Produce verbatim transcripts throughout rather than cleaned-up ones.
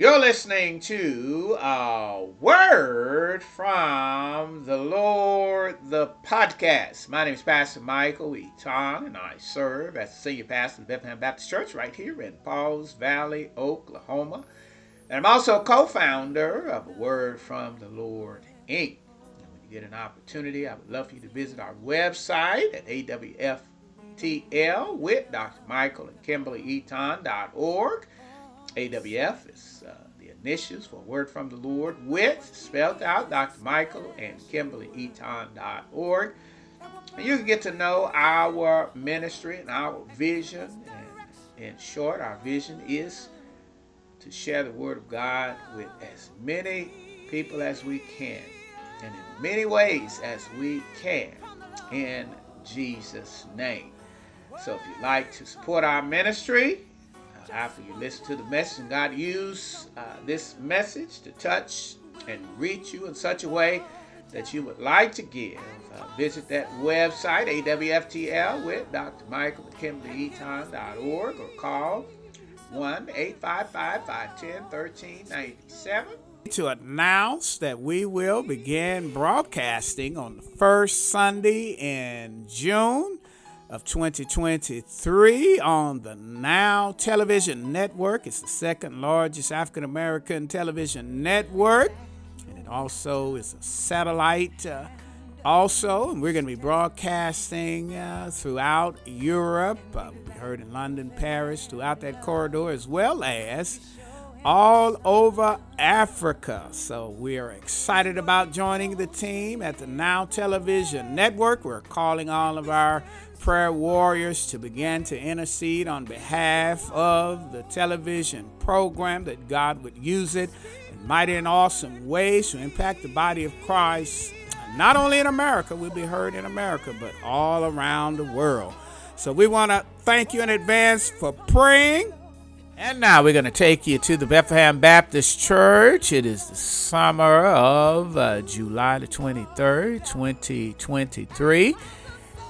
You're listening to A Word from the Lord, the podcast. My name is Pastor Michael Eaton, and I serve as senior pastor of Bethlehem Baptist Church right here in Pauls Valley, Oklahoma. And I'm also co-founder of A Word from the Lord, Incorporated. And when you get an opportunity, I would love for you to visit our website at A W F T L with Doctor Michael and Kimberly Eaton dot org. A W F is uh, the initials for Word from the Lord with, spelled out, Doctor Michael and Kimberly Eaton dot org. And you can get to know our ministry and our vision. And in short, our vision is to share the Word of God with as many people as we can, and in many ways as we can, in Jesus' name. So if you'd like to support our ministry, after you listen to the message, and God used uh, this message to touch and reach you in such a way that you would like to give, uh, visit that website, A W F T L, with Doctor Michael and Kimberly Eaton dot org, or call one eight five five, five one zero, one three nine seven. To announce that we will begin broadcasting on the first Sunday in June of twenty twenty-three on the Now Television Network. It's the second largest African-American television network, and it also is a satellite uh, also, and we're going to be broadcasting uh, throughout Europe. Uh, we heard in London, Paris, throughout that corridor, as well as all over Africa. So we are excited about joining the team at the Now Television Network. We're calling all of our prayer warriors to begin to intercede on behalf of the television program, that God would use it in mighty and awesome ways to impact the body of Christ, not only in America, we'll be heard in America, but all around the world. So we want to thank you in advance for praying. And now we're going to take you to the Bethlehem Baptist Church. It is the summer of uh, July the twenty-third, twenty twenty-three.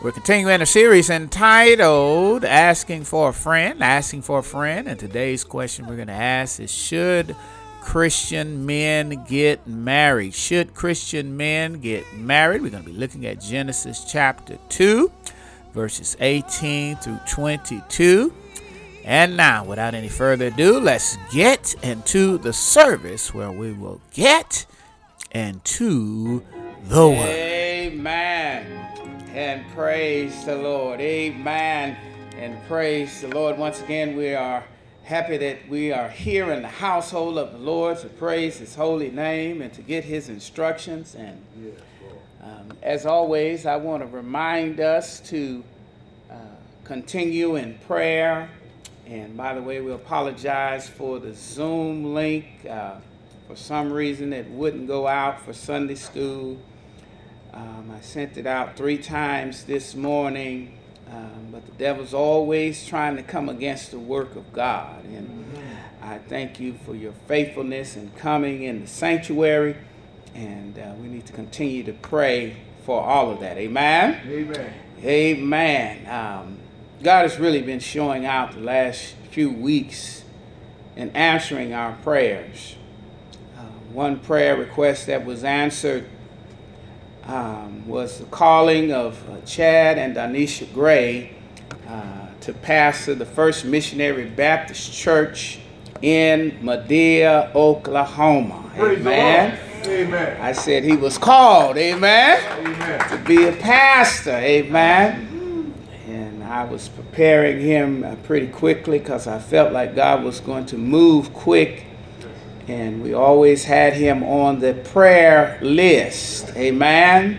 We're continuing a series entitled Asking for a Friend, Asking for a Friend. And today's question we're going to ask is, should Christian men get married? Should Christian men get married? We're going to be looking at Genesis chapter two, verses eighteen through twenty-two. And now, without any further ado, let's get into the service where we will get into the Word. Amen. And praise the Lord. Amen. And praise the Lord. Once again, we are happy that we are here in the household of the Lord to praise his holy name and to get his instructions. And um, as always, I want to remind us to uh, continue in prayer. And by the way, we apologize for the Zoom link. Uh, for some reason, it wouldn't go out for Sunday school. Um, I sent it out three times this morning, um, but the devil's always trying to come against the work of God. And Amen. I thank you for your faithfulness in coming in the sanctuary, and uh, we need to continue to pray for all of that. Amen? Amen. Amen. Um, God has really been showing out the last few weeks and answering our prayers. Uh, one prayer request that was answered Um, was the calling of uh, Chad and Donisha Gray uh, to pastor the First Missionary Baptist Church in Madea, Oklahoma. Amen. Amen. I said he was called, amen, amen, to be a pastor, amen. And I was preparing him uh, pretty quickly because I felt like God was going to move quick. And we always had him on the prayer list. Amen?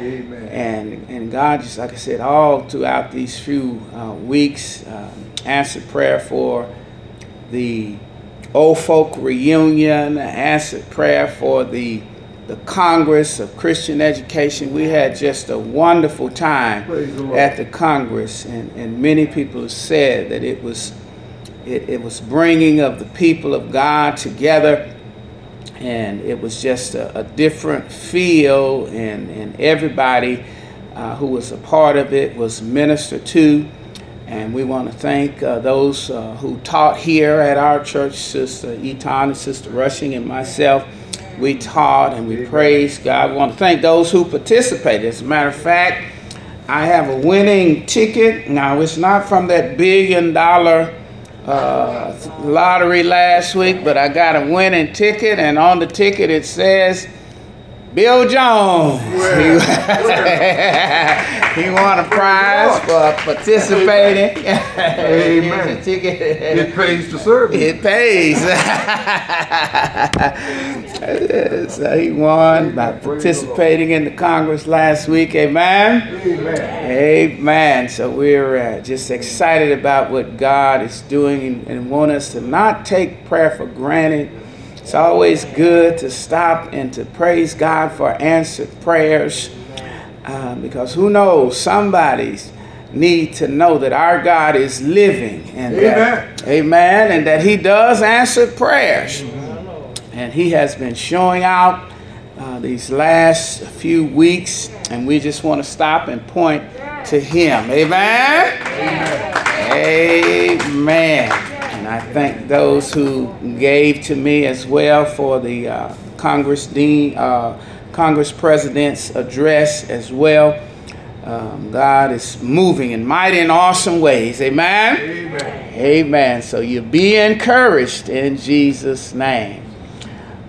Amen. And, and God, just like I said, all throughout these few uh, weeks, um, answered prayer for the old folk reunion, answered prayer for the, the Congress of Christian Education. We had just a wonderful time the at the Congress. And, and many people said that it was It, it was bringing of the people of God together, and it was just a, a different feel, and, and everybody uh, who was a part of it was ministered to. And we want to thank uh, those uh, who taught here at our church, Sister Eaton and Sister Rushing and myself. We taught and we praised God. We want to thank those who participated. As a matter of fact, I have a winning ticket. Now, it's not from that billion dollar uh, lottery last week, but I got a winning ticket, and on the ticket it says, Bill Jones. Yeah. He won a prize for participating. Amen. Here's a ticket. It pays to serve. It pays. So he won by participating in the Congress last week. Amen. Amen. Amen. So we're uh, just excited about what God is doing and want us to not take prayer for granted. It's always good to stop and to praise God for answered prayers, uh, because who knows, somebody's need to know that our God is living, and amen. That, amen, and that he does answer prayers. And he has been showing out uh, these last few weeks, and we just want to stop and point to him. Amen? Amen. Amen. I thank those who gave to me as well for the uh, Congress Dean, uh, Congress President's address as well. Um, God is moving in mighty and awesome ways. Amen? Amen. Amen. So you be encouraged in Jesus' name.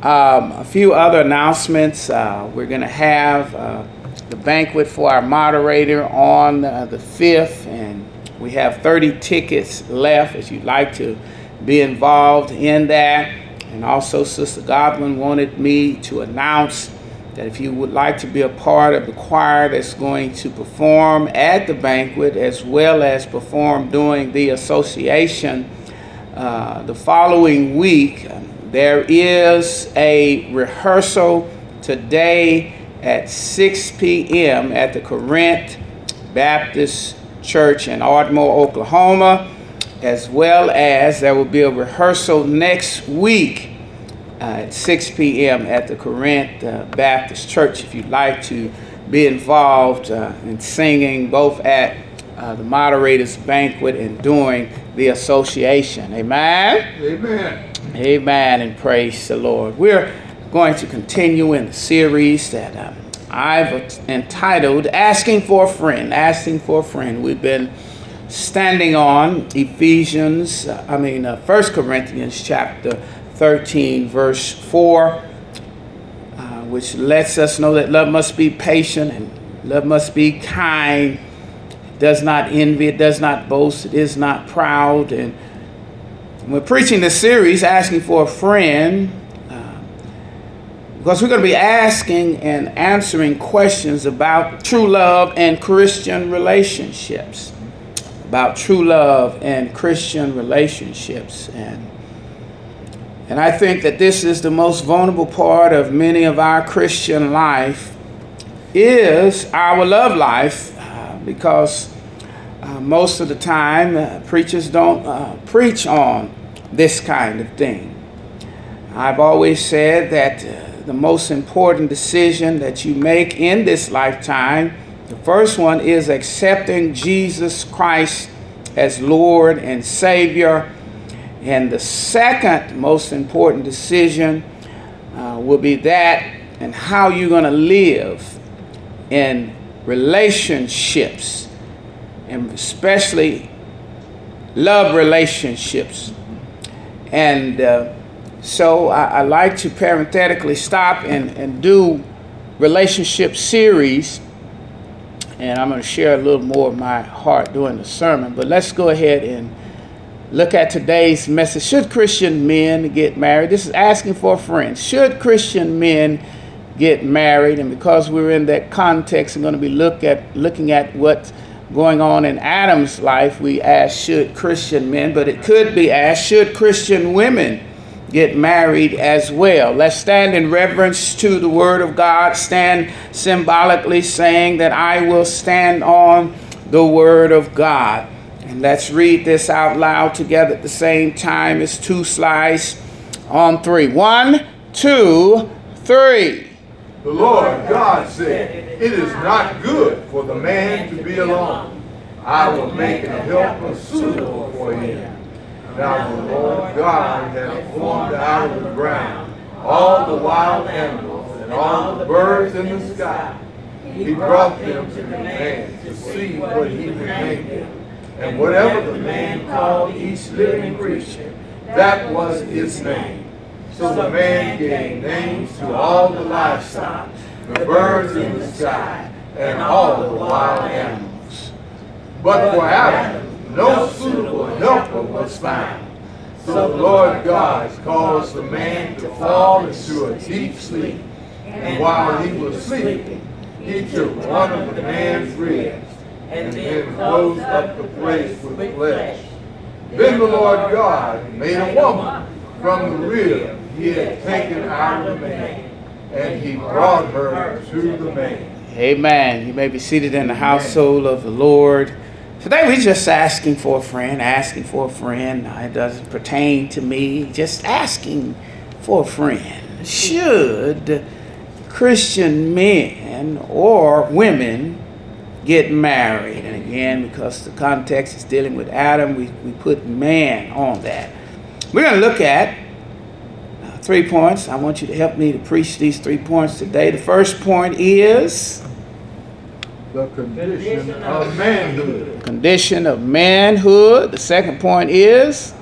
Um, a few other announcements. Uh, we're going to have uh, the banquet for our moderator on uh, the fifth, and we have thirty tickets left if you'd like to be involved in that. And also, Sister Godwin wanted me to announce that if you would like to be a part of the choir that's going to perform at the banquet as well as perform during the association uh, the following week, there is a rehearsal today at six p.m. at the Corinth Baptist Church in Ardmore, Oklahoma, as well as there will be a rehearsal next week uh, at six p.m. at the Corinth uh, Baptist Church. If you'd like to be involved uh, in singing both at uh, the moderator's banquet and during the association. Amen? Amen. Amen, and praise the Lord. We're going to continue in the series that um, I've entitled Asking for a Friend, Asking for a Friend. We've been standing on Ephesians, uh, I mean, uh, First Corinthians chapter thirteen, verse four, uh, which lets us know that love must be patient and love must be kind. It does not envy, it does not boast, it is not proud. And we're preaching this series, Asking for a Friend, because we're going to be asking and answering questions about true love and Christian relationships. About true love and Christian relationships. And, and I think that this is the most vulnerable part of many of our Christian life, is our love life, uh, because uh, most of the time uh, preachers don't uh, preach on this kind of thing. I've always said that Uh, the most important decision that you make in this lifetime, the first one is accepting Jesus Christ as Lord and Savior. And the second most important decision uh, will be that and how you're going to live in relationships, and especially love relationships. And uh, So I, I like to parenthetically stop and, and do relationship series. And I'm going to share a little more of my heart during the sermon. But let's go ahead and look at today's message. Should Christian men get married? This is asking for a friend. Should Christian men get married? And because we're in that context, I'm going to be look at, looking at what's going on in Adam's life. We ask, should Christian men? But it could be asked, should Christian women get married as well? Let's stand in reverence to the Word of God. Stand symbolically saying that I will stand on the Word of God. And let's read this out loud together at the same time. It's two slides on three. One, two, three. The Lord God said, it is not good for the man to be alone. I will make a helper suitable for him. Now the Lord God hath formed out of the ground all the wild animals and all the birds in the sky. He brought them to the man to see what he would make them. And whatever the man called each living creature, that was its name. So the man gave names to all the livestock, the birds in the sky, and all the wild animals. But for Adam, no suitable helper was found. So the Lord God caused the man to fall into a deep sleep. And while he was sleeping, he took one of the man's ribs and then closed up the place with flesh. Then the Lord God made a woman from the rib he had taken out of the man, and he brought her to the man. Amen. You may be seated in the household of the Lord. Today we're just asking for a friend, asking for a friend. It doesn't pertain to me. Just asking for a friend. Should Christian men or women get married? And again, because the context is dealing with Adam, we, we put man on that. We're going to look at uh, three points. I want you to help me to preach these three points today. The first point is the condition of manhood. Condition of manhood. The second point is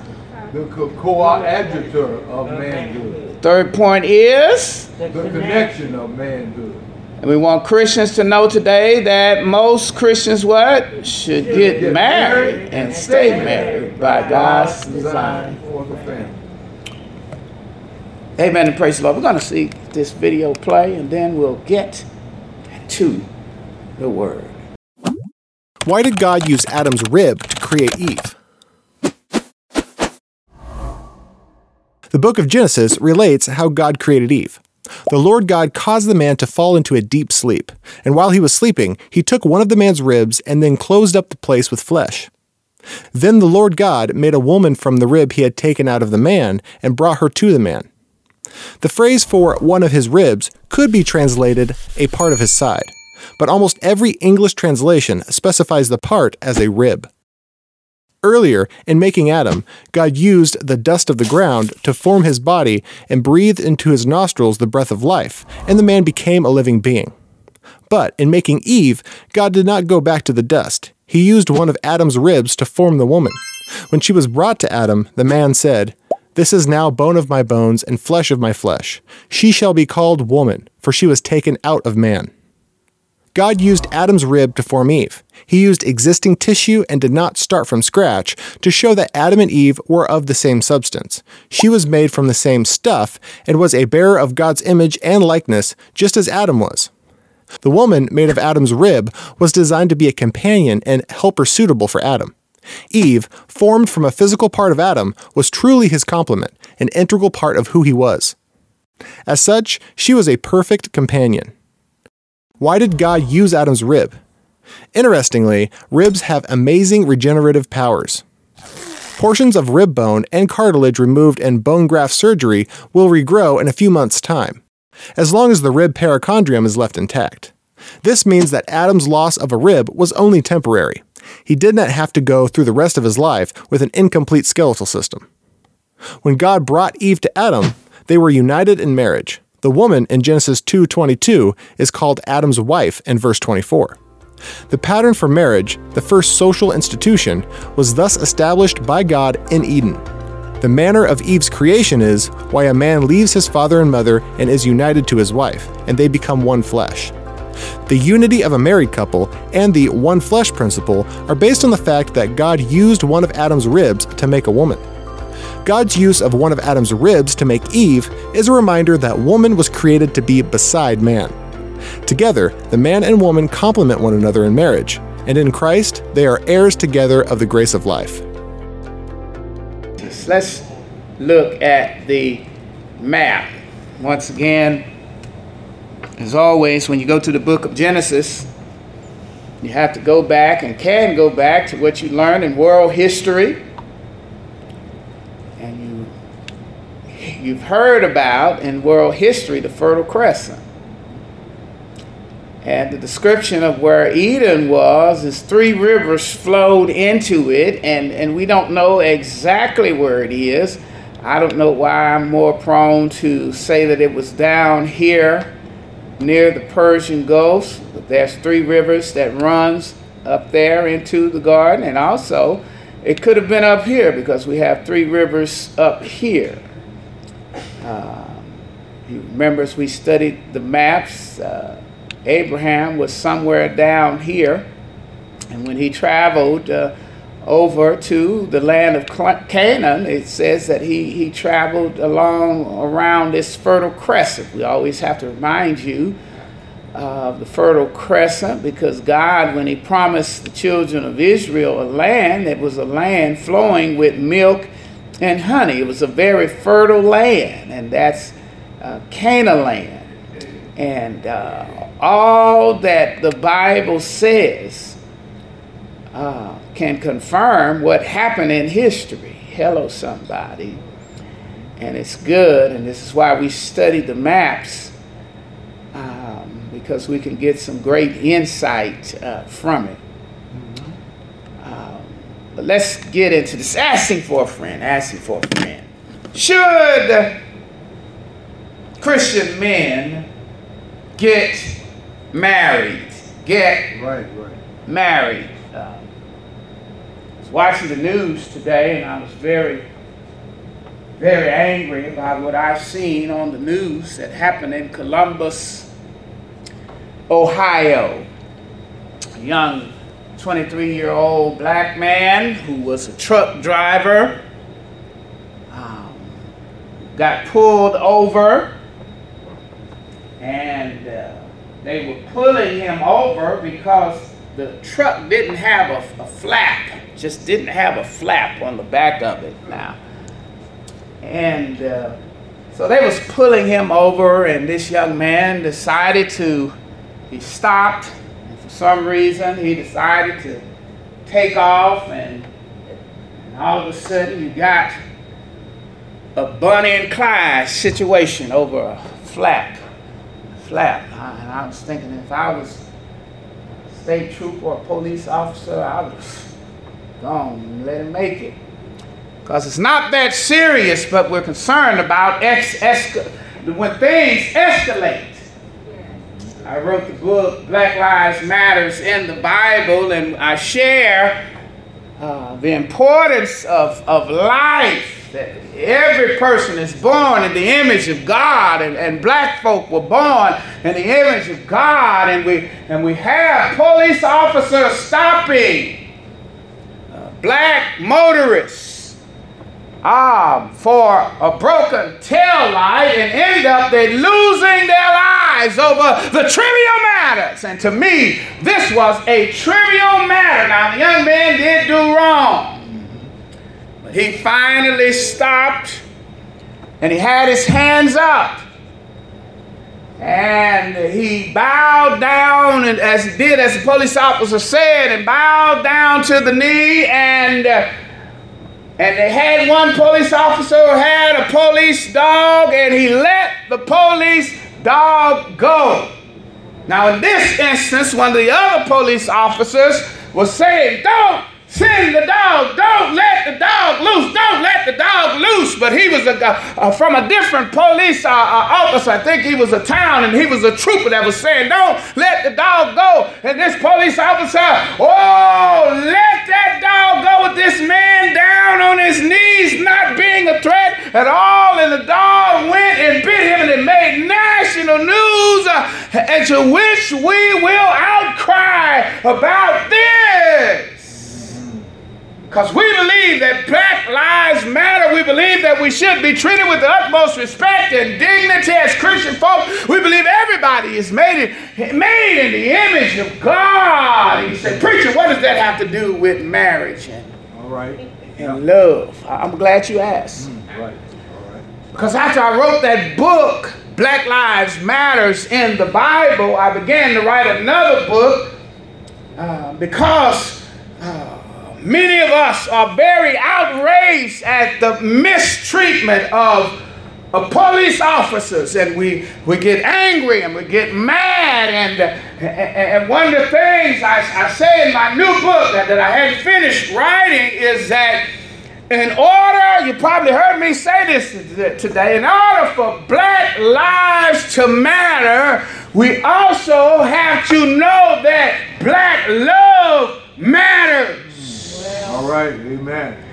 the co- coadjutor of manhood. The third point is the connection of manhood. And we want Christians to know today that most Christians what? Should get, get married, married and stay married by God's design. Amen and praise the Lord. We're going to see this video play and then we'll get to the word. Why did God use Adam's rib to create Eve? The book of Genesis relates how God created Eve. The Lord God caused the man to fall into a deep sleep, and while he was sleeping, he took one of the man's ribs and then closed up the place with flesh. Then the Lord God made a woman from the rib he had taken out of the man and brought her to the man. The phrase for one of his ribs could be translated a part of his side, but almost every English translation specifies the part as a rib. Earlier, in making Adam, God used the dust of the ground to form his body and breathed into his nostrils the breath of life, and the man became a living being. But in making Eve, God did not go back to the dust. He used one of Adam's ribs to form the woman. When she was brought to Adam, the man said, "This is now bone of my bones and flesh of my flesh. She shall be called woman, for she was taken out of man." God used Adam's rib to form Eve. He used existing tissue and did not start from scratch to show that Adam and Eve were of the same substance. She was made from the same stuff and was a bearer of God's image and likeness, just as Adam was. The woman made of Adam's rib was designed to be a companion and helper suitable for Adam. Eve, formed from a physical part of Adam, was truly his complement, an integral part of who he was. As such, she was a perfect companion. Why did God use Adam's rib? Interestingly, ribs have amazing regenerative powers. Portions of rib bone and cartilage removed in bone graft surgery will regrow in a few months' time, as long as the rib perichondrium is left intact. This means that Adam's loss of a rib was only temporary. He did not have to go through the rest of his life with an incomplete skeletal system. When God brought Eve to Adam, they were united in marriage. The woman in Genesis two twenty-two is called Adam's wife in verse twenty-four. The pattern for marriage, the first social institution, was thus established by God in Eden. The manner of Eve's creation is why a man leaves his father and mother and is united to his wife, and they become one flesh. The unity of a married couple and the one flesh principle are based on the fact that God used one of Adam's ribs to make a woman. God's use of one of Adam's ribs to make Eve is a reminder that woman was created to be beside man. Together, the man and woman complement one another in marriage, and in Christ, they are heirs together of the grace of life. Let's look at the map. Once again, as always, when you go to the book of Genesis, you have to go back and can go back to what you learned in world history. You've heard about in world history the Fertile Crescent. And the description of where Eden was is three rivers flowed into it, and, and we don't know exactly where it is. I don't know why I'm more prone to say that it was down here near the Persian Gulf. There's three rivers that runs up there into the garden, and also it could have been up here because we have three rivers up here. Um, you remember as we studied the maps, uh, Abraham was somewhere down here, and when he traveled uh, over to the land of Canaan, it says that he, he traveled along around this Fertile Crescent. We always have to remind you of the Fertile Crescent, because God, when he promised the children of Israel a land, it was a land flowing with milk and honey. It was a very fertile land, and that's uh, Canaan land. And uh, all that the Bible says uh, can confirm what happened in history. Hello, somebody. And it's good, and this is why we study the maps, um, because we can get some great insight uh, from it. Mm-hmm. um, but let's get into this. Asking for a friend, asking for a friend. Should Christian men get married? Get right, right. married. Uh, I was watching the news today, and I was very, very angry about what I've seen on the news that happened in Columbus, Ohio. A young twenty-three-year-old black man who was a truck driver um, got pulled over. And uh, they were pulling him over because the truck didn't have a, a flap, just didn't have a flap on the back of it now. And uh, so they was pulling him over, and this young man decided to, he stopped, and for some reason he decided to take off, and, and all of a sudden you got a Bonnie and Clyde situation over a flap. flap. And I was thinking, if I was a state trooper or a police officer, I would have gone and let him make it. Because it's not that serious, but we're concerned about ex- esca- when things escalate. I wrote the book, Black Lives Matters in the Bible, and I share uh, the importance of, of life. That every person is born in the image of God, and, and black folk were born in the image of God, and we and we have police officers stopping uh, black motorists um, for a broken taillight, and end up they losing their lives over the trivial matters. And to me, this was a trivial matter. Now, the young man did do wrong. He finally stopped, and he had his hands up, and he bowed down, and as he did, as the police officer said, and bowed down to the knee, and uh, and they had one police officer who had a police dog, and he let the police dog go. Now, in this instance, one of the other police officers was saying, "Don't send the dog, don't let the dog loose, don't let the dog loose." But he was a, uh, from a different police uh, uh, officer. I think he was a town, and he was a trooper that was saying, "Don't let the dog go." And this police officer, oh, let that dog go, with this man down on his knees, not being a threat at all. And the dog went and bit him, and it made national news, uh, and to which we will outcry about this. Because we believe that black lives matter. We believe that we should be treated with the utmost respect and dignity as Christian folk. We believe everybody is made in, made in the image of God. And you say, "Preacher, what does that have to do with marriage and, all right. and love?" I'm glad you asked. Mm, right. All right. Because after I wrote that book, Black Lives Matters in the Bible, I began to write another book uh, because... Uh, Many of us are very outraged at the mistreatment of, of police officers, and we, we get angry and we get mad, and, and, and one of the things I, I say in my new book that, that I hadn't finished writing is that in order, you probably heard me say this today, in order for black lives to matter, we also have to know that black love matters. Well. All right, amen.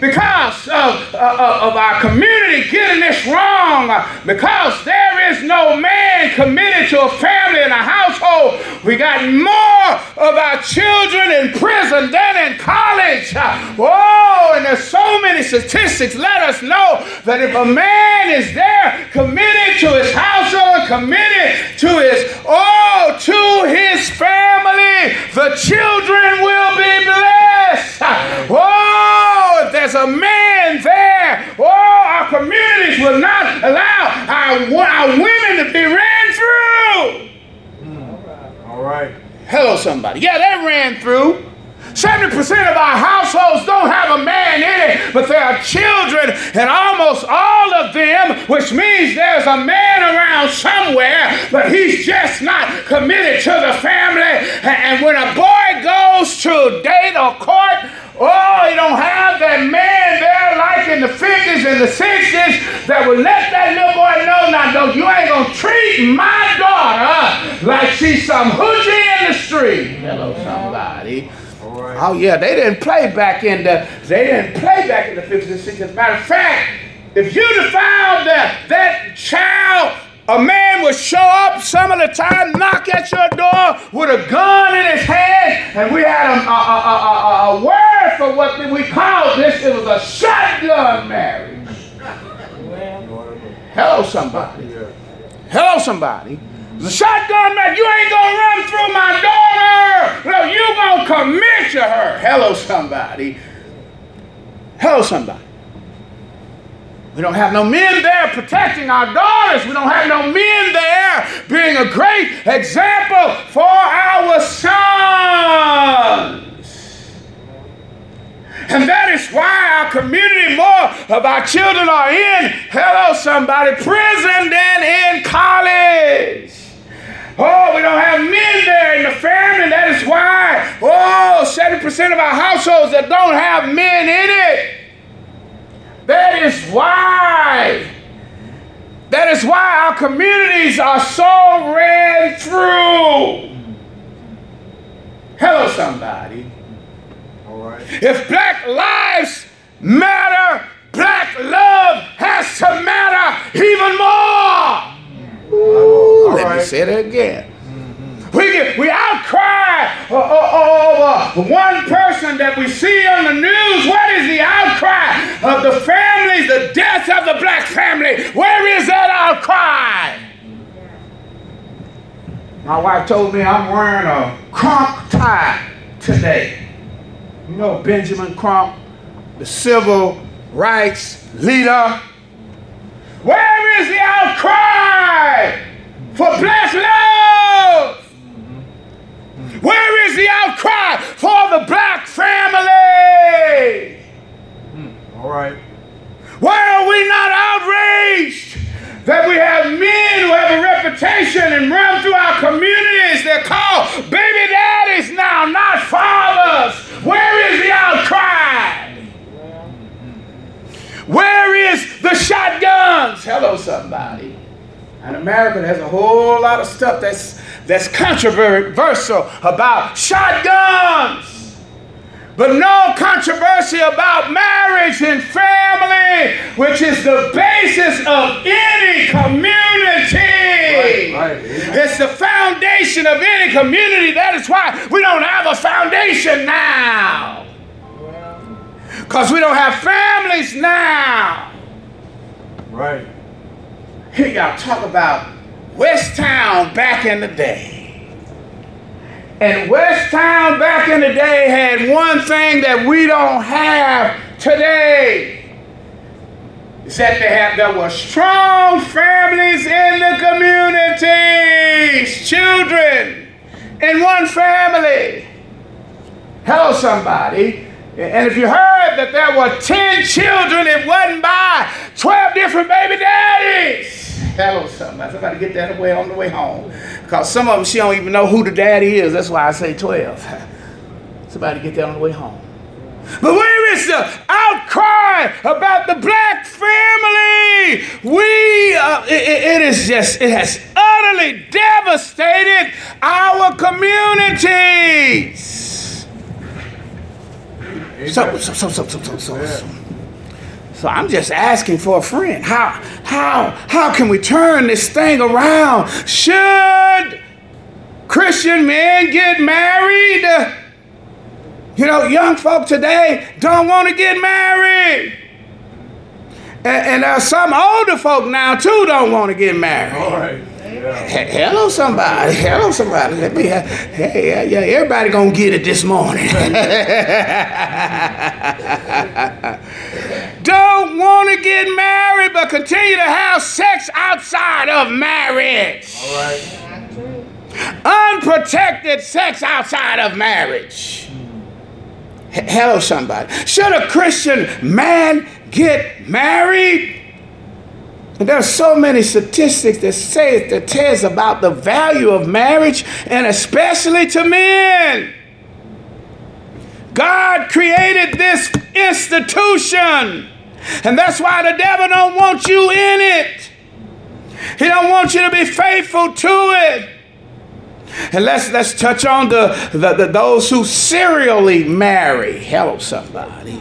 Because of, uh, of our community getting this wrong, because there is no man committed to a family and a household, we got more of our children in prison than in college. Oh, and there's so many statistics let us know that if a man is there committed to his household, committed to his, oh, to his family, the children will be blessed. Oh, if there's a man there, oh, our communities will not allow our, our women to be ran through. Mm. All right. Hello, somebody. Yeah, they ran through. seventy percent of our households don't have a man in it, but there are children in almost all of them, which means there's a man around somewhere, but he's just not committed to the family. And when a boy goes to date or court, oh, you don't have that man there like in the fifties and the sixties that would let that little boy know, now, no, you ain't going to treat my daughter like she's some hoochie in the street. Hello, somebody. All right. Oh, yeah, they didn't play back in the, they didn't play back in the fifties and sixties. As a matter of fact, if you found that, that child, a man would show up some of the time, knock at your door with a gun in his hand, and we had a, a, a, a, a word for what we called this. It was a shotgun marriage. Hello, somebody. Hello, somebody. The shotgun marriage. You ain't going to run through my daughter. No, you going to commit to her. Hello, somebody. Hello, somebody. We don't have no men there protecting our daughters. We don't have no men there being a great example for our sons. And that is why our community, more of our children are in, hello somebody, prison than in college. Oh, we don't have men there in the family. That is why, oh, seventy percent of our households that don't have men in it. That is why, that is why our communities are so ran through. Hello, somebody. All right. If black lives matter, black love has to matter even more. Ooh, All let right. me say that again. We get, we outcry over one person that we see on the news. What is the outcry of the families, the death of the black family? Where is that outcry? My wife told me I'm wearing a Crump tie today. You know Benjamin Crump, the civil rights leader. Where is the outcry for black love? Where is the outcry for the black family? All right. Why are we not outraged that we have men who have a reputation and run through our communities? They're called baby daddies now, not fathers. Where is the outcry? Where is the shotguns? Hello, somebody. And America has a whole lot of stuff that's that's controversial about shotguns, but no controversy about marriage and family, which is the basis of any community. Right, right, yeah. It's the foundation of any community. That is why we don't have a foundation now, because we don't have families now. Right. Here y'all talk about West Town back in the day. And West Town back in the day had one thing that we don't have today. It's that they have, there were strong families in the communities. Children in one family. Hello, somebody. And if you heard that there were ten children, it wasn't by twelve different baby daddies. Carol or something. Somebody get that away on the way home. Because some of them, she don't even know who the daddy is. That's why I say twelve. Somebody get that on the way home. But where is the outcry about the black family? We, uh, it, it is just, it has utterly devastated our communities. So, so, so, so, so, so, so. So I'm just asking for a friend. How, how, how can we turn this thing around? Should Christian men get married? You know, young folk today don't want to get married. And, and there are some older folk now, too, don't want to get married. All right. Yeah. Hello, somebody. Hello, somebody. Let me, uh, hey, yeah, yeah, everybody going to get it this morning. Don't want to get married, but continue to have sex outside of marriage. All right. Unprotected sex outside of marriage. Hello, somebody. Should a Christian man get married? And there are so many statistics that say that tells about the value of marriage, and especially to men. God created this institution, and that's why the devil don't want you in it. He don't want you to be faithful to it. And let's let's touch on the, the, the those who serially marry. Hello, somebody.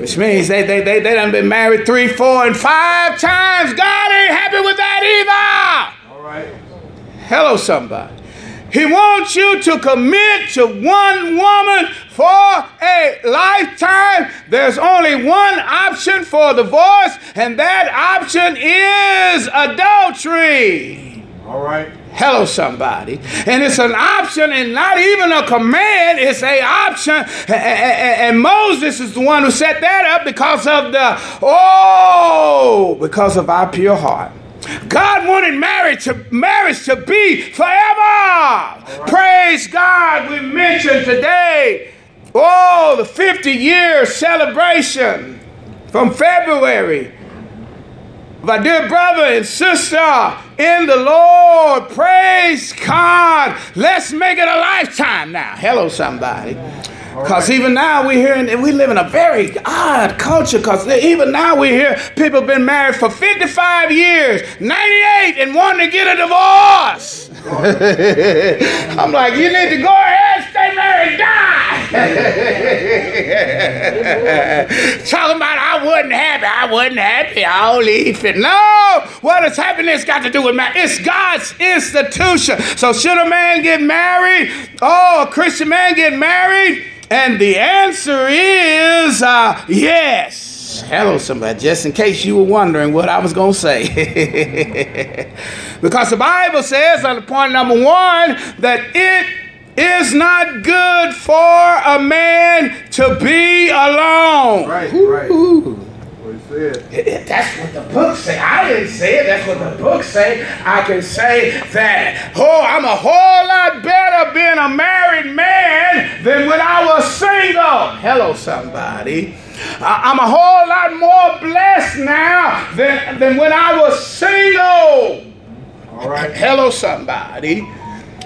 Which means they they they they done been married three, four, and five times. God ain't happy with that either. All right. Hello, somebody. He wants you to commit to one woman for a lifetime. There's only one option for divorce, and that option is adultery. All right. Hello, somebody. And it's an option and not even a command. It's an option. And Moses is the one who set that up because of the, oh, because of our pure heart. God wanted marriage to, marriage to be forever. Right. Praise God. We mentioned today, oh, the fifty-year celebration from February. My dear brother and sister in the Lord, praise God. Let's make it a lifetime now. Hello, somebody. Because even now we're hearing, and we live in a very odd culture, because even now we hear people have been married for fifty-five years, ninety-eight, and wanting to get a divorce. I'm like, you need to go ahead, stay married, die. Talking about I wasn't happy, I wasn't happy, I only eat fit. No, what has happened has got to do with marriage. It's God's institution. So should a man get married? Oh, a Christian man get married? And the answer is uh, yes. Hello, somebody. Just in case you were wondering what I was going to say. Because the Bible says on point number one that it is not good for a man to be alone. Right, right. Ooh. That's what the book say. I didn't say it. That's what the book say. I can say that, oh, I'm a whole lot better being a married man than when I was single. Hello, somebody. I'm a whole lot more blessed now than, than when I was single. All right. Hello, somebody.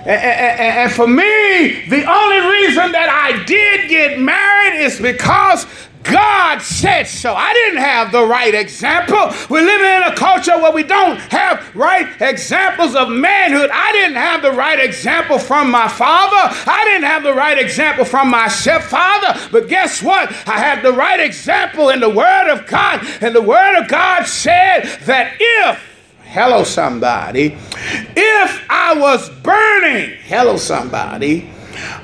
And for me, the only reason that I did get married is because God said so. I didn't have the right example. We're living in a culture where we don't have right examples of manhood. I didn't have the right example from my father. I didn't have the right example from my stepfather. But guess what? I had the right example in the Word of God. And the Word of God said that if, hello, somebody, if I was burning, hello, somebody,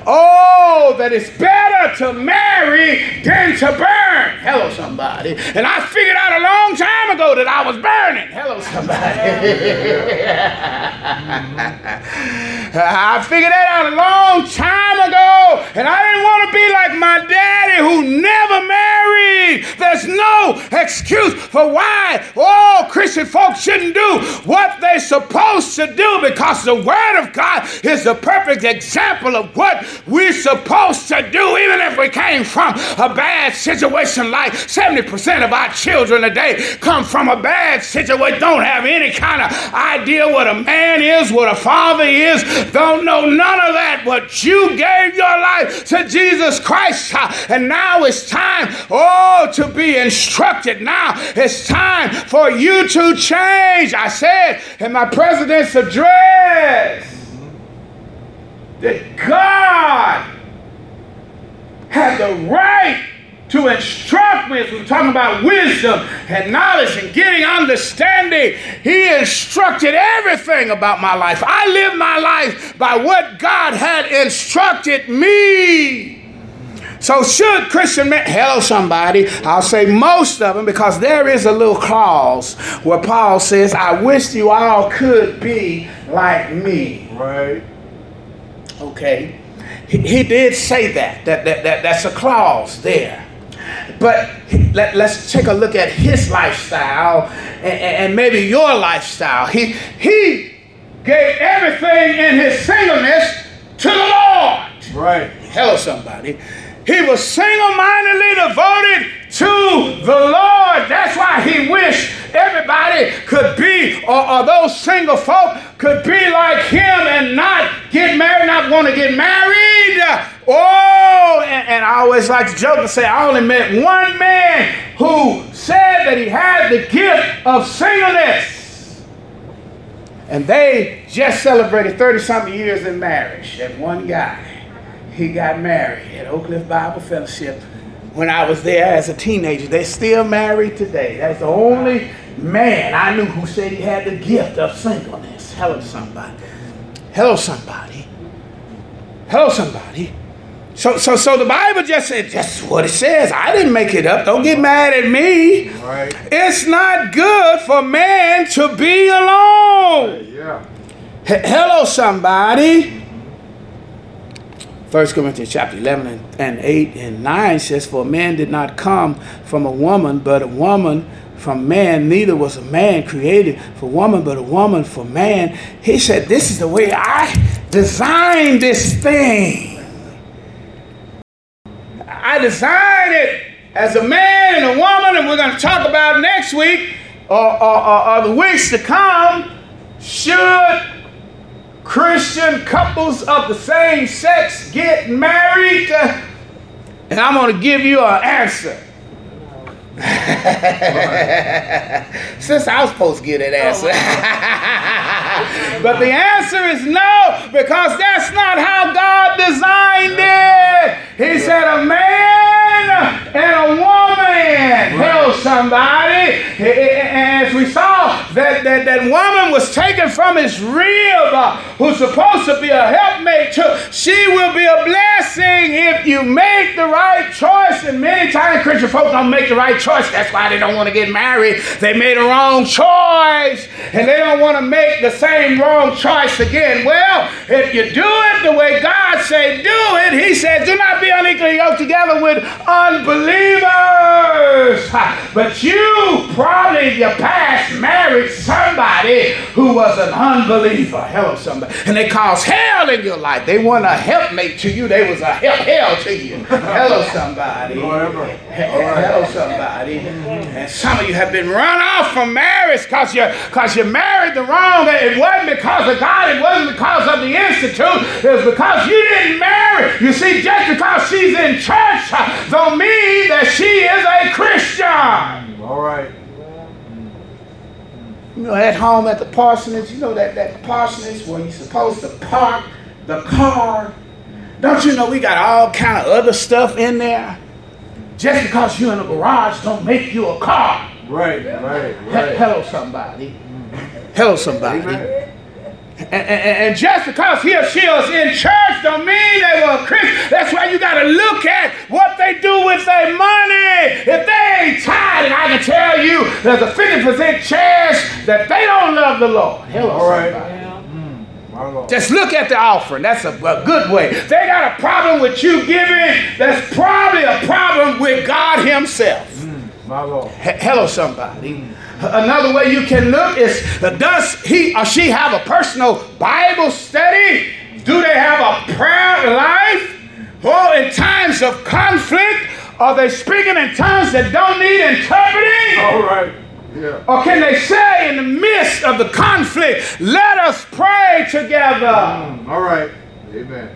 oh, that it's better to marry than to burn. Hello, somebody. And I figured out a long time ago that I was burning. Hello, somebody. I figured that out a long time ago. And I didn't want to be like my daddy who never married. There's no excuse for why all Christian folks shouldn't do what they're supposed to do, because the Word of God is the perfect example of what what we're supposed to do, even if we came from a bad situation. Like seventy percent of our children today come from a bad situation, don't have any kind of idea what a man is, what a father is, don't know none of that, but you gave your life to Jesus Christ, and now it's time, oh, to be instructed. Now it's time for you to change. I said in my president's address that God had the right to instruct me, as we're talking about wisdom and knowledge and getting understanding. He instructed everything about my life. I live my life by what God had instructed me. So should Christian men, hello somebody, I'll say most of them, because there is a little clause where Paul says, I wish you all could be like me. Right. Okay. He, he did say that. That, that, that. That's a clause there. But let, let's take a look at his lifestyle and, and maybe your lifestyle. He, he gave everything in his singleness to the Lord. Right. Hello somebody. He was single-mindedly devoted to the Lord. That's why he wished everybody could be, or, or those single folk could be like him and not get married, not want to get married. Oh, and, and I always like to joke and say, I only met one man who said that he had the gift of singleness. And they just celebrated thirty-something years in marriage, that one guy. He got married at Oak Cliff Bible Fellowship when I was there as a teenager. They're still married today. That's the only man I knew who said he had the gift of singleness. Hello, somebody. Hello, somebody. Hello, somebody. So, so, so the Bible just said, that's what it says. I didn't make it up. Don't get mad at me. Right. It's not good for man to be alone. Yeah. H- Hello, somebody. First Corinthians chapter eleven and eight and nine says, for a man did not come from a woman, but a woman from man. Neither was a man created for woman, but a woman for man. He said, this is the way I designed this thing. I designed it as a man and a woman, and we're going to talk about next week or, or, or, or the weeks to come. Should Christian couples of the same sex get married? And I'm going to give you an answer. Since I was supposed to get an answer. But the answer is no, because that's not how God designed it. He said a man and a woman. Help somebody. As we saw, that, that, that woman was taken from his rib, uh, who's supposed to be a helpmate too. She will be a blessing if you make the right choice. And many times Christian folks don't make the right choice. That's why they don't want to get married. They made a wrong choice, and they don't want to make the same wrong choice again. Well, if you do it the way God said do it, he said, do not be unequally yoked together with unbelievers. But you probably, your past married somebody who was an unbeliever. Hello, somebody. And they caused hell in your life. They weren't a helpmate to you. They was a help hell to you. Hello, somebody. Hello, somebody. And some of you have been run off from marriage because you because you married the wrong. It wasn't because of God. It wasn't because of the institute. It was because you didn't marry. You see, just because she's in church don't mean that she is a Christian. All right. You know, at home at the parsonage, you know that, that parsonage where you're supposed to park the car. Don't you know we got all kind of other stuff in there? Just because you're in a garage don't make you a car. Right, right, right. He- hello, somebody. Hello, somebody. Amen. And, and, and just because he or she is in church don't mean they were a Christian. That's why you got to look at what they do with their money. If they ain't tired, and I can tell you there's a fifty percent chance that they don't love the Lord. Hello, all right. Somebody. Just look at the offering. That's a, a good way. They got a problem with you giving. That's probably a problem with God himself. Mm, my Lord. H- hello, somebody. Mm. Another way you can look is, does he or she have a personal Bible study? Do they have a prayer life? Well, in times of conflict, are they speaking in tongues that don't need interpreting? All right. Yeah. Or can they say in the midst of the conflict, let us pray together? Mm, all right. Amen.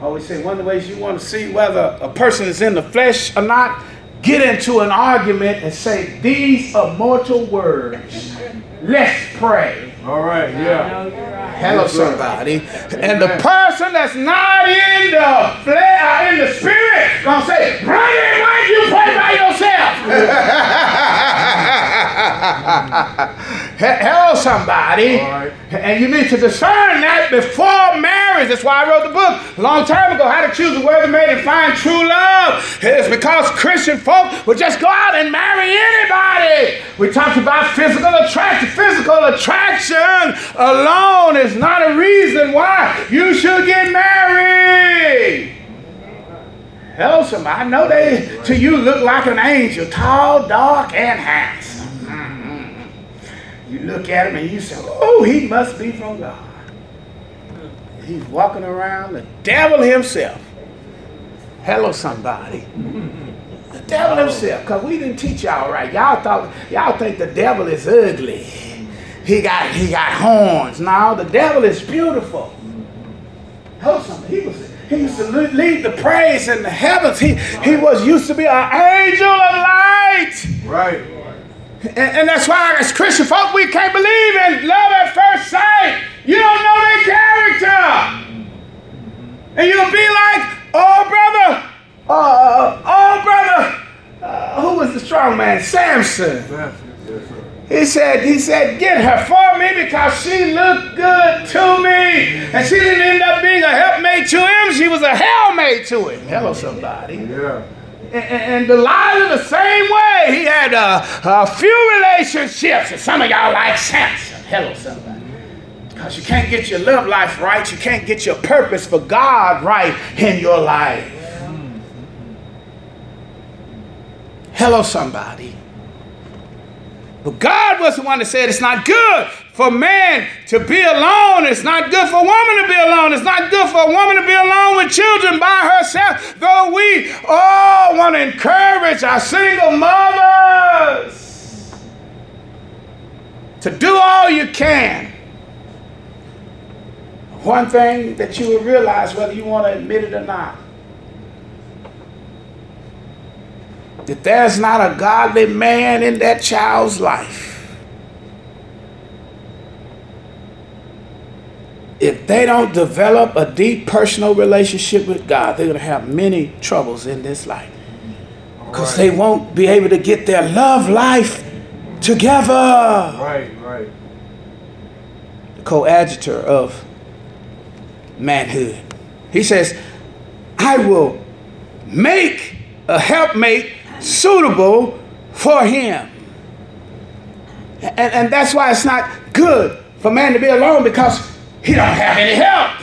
I always say one of the ways you want to see whether a person is in the flesh or not, get into an argument and say, these are mortal words. Let's pray. All right, yeah. Right. Hello, somebody. Amen. And the person that's not in the flesh, in the spirit, gonna say, brother, why you pray by yourself? Hello, somebody. Right. And you need to discern that before marriage. That's why I wrote the book a long time ago, How to Choose a Worthy Mate and Find True Love. It's because Christian folk would just go out and marry anybody. We talked about physical attraction. Physical attraction alone is not a reason why you should get married. Hello, somebody. I know they, to you, look like an angel, tall, dark, and handsome. Mm-hmm. You look at him and you say, oh, he must be from God. He's walking around the devil himself. Hello, somebody. The devil himself, because we didn't teach y'all right. Y'all thought, y'all think the devil is ugly. He got, he got horns. No, the devil is beautiful. Hello, somebody. He was He used to lead the praise in the heavens. He he was used to be an angel of light. Right. And, and that's why as Christian folk, we can't believe in love at first sight. You don't know their character. And you'll be like, oh, brother, uh, oh, brother, uh, who was the strong man? Samson. He said, he said, get her for me because she looked good to me. And she didn't end up being a helpmate to him. She was a hellmate to him. Hello, somebody. Yeah. And, and Delilah the same way. He had a, a few relationships. And some of y'all like Samson. Hello, somebody. Because you can't get your love life right. You can't get your purpose for God right in your life. Hello, somebody. But God was the one that said it's not good for man to be alone. It's not good for a woman to be alone. It's not good for a woman to be alone with children by herself. Though we all want to encourage our single mothers to do all you can. One thing that you will realize, whether you want to admit it or not, that there's not a godly man in that child's life if they don't develop a deep personal relationship with God. They're going to have many troubles in this life because right. They won't be able to get their love life together. Right, right. The coadjutor of manhood. He says, I will make a helpmate suitable for him. And, and that's why it's not good for man to be alone, because he don't have any help.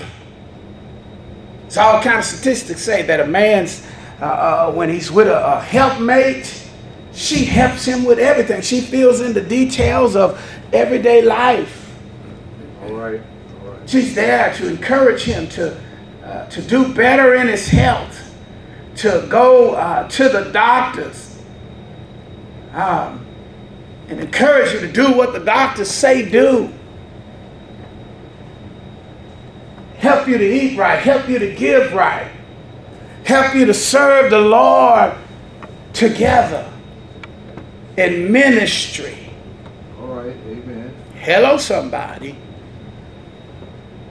So all kind of statistics say that a man's, uh, uh, when he's with a, a helpmate, she helps him with everything. She fills in the details of everyday life. All right. All right. She's there to encourage him to, uh, to do better in his health, to go uh, to the doctors um, and encourage you to do what the doctors say do. Help you to eat right, help you to give right, help you to serve the Lord together in ministry. All right, amen. Hello, somebody.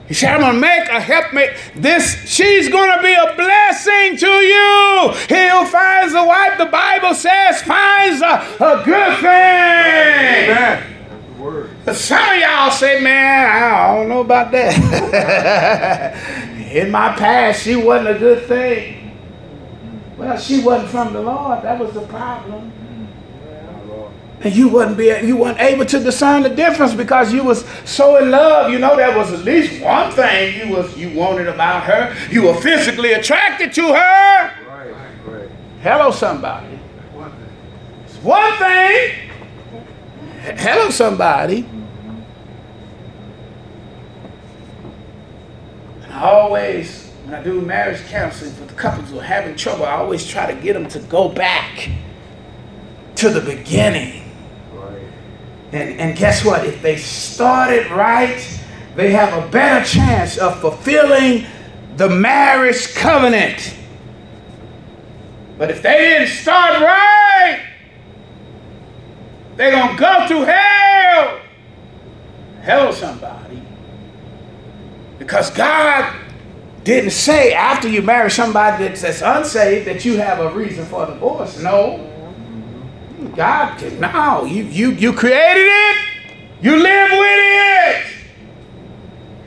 He said, I'm going to make a helpmate. This, she's going to be a blessing to you. He who finds a wife, the Bible says, finds a, a good thing. Amen. But some of y'all say, man, I don't know about that. In my past, she wasn't a good thing. Well, she wasn't from the Lord. That was the problem. And you wouldn't be, you weren't able to discern the difference because you was so in love. You know, there was at least one thing you was you wanted about her. You were physically attracted to her. Right, right. Hello, somebody. One thing. It's one thing. Hello, somebody. And I always, when I do marriage counseling for the couples who are having trouble, I always try to get them to go back to the beginning. Right. And, and guess what? If they started right, they have a better chance of fulfilling the marriage covenant. But if they didn't start right, they're going to go through hell. Hell somebody. Because God didn't say after you marry somebody that's unsaved that you have a reason for divorce. No. God can, no. You, you, you created it. You live with it.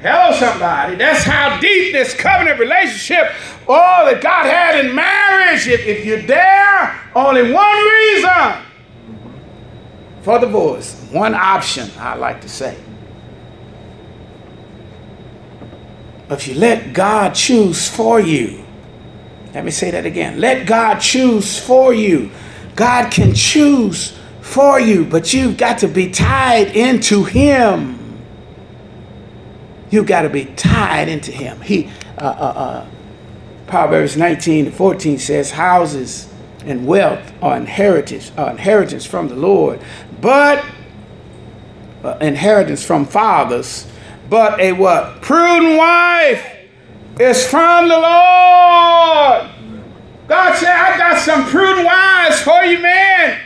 Hell somebody. That's how deep this covenant relationship, all that God had in marriage. If, if you're there, only one reason for divorce, one option, I like to say. If you let God choose for you, let me say that again. Let God choose for you. God can choose for you, but you've got to be tied into Him. You've got to be tied into Him. He, uh, uh, uh, Proverbs nineteen and fourteen says, houses and wealth are inheritance, are inheritance from the Lord, but uh, inheritance from fathers. But a what? Prudent wife is from the Lord. God said, I got some prudent wives for you, man.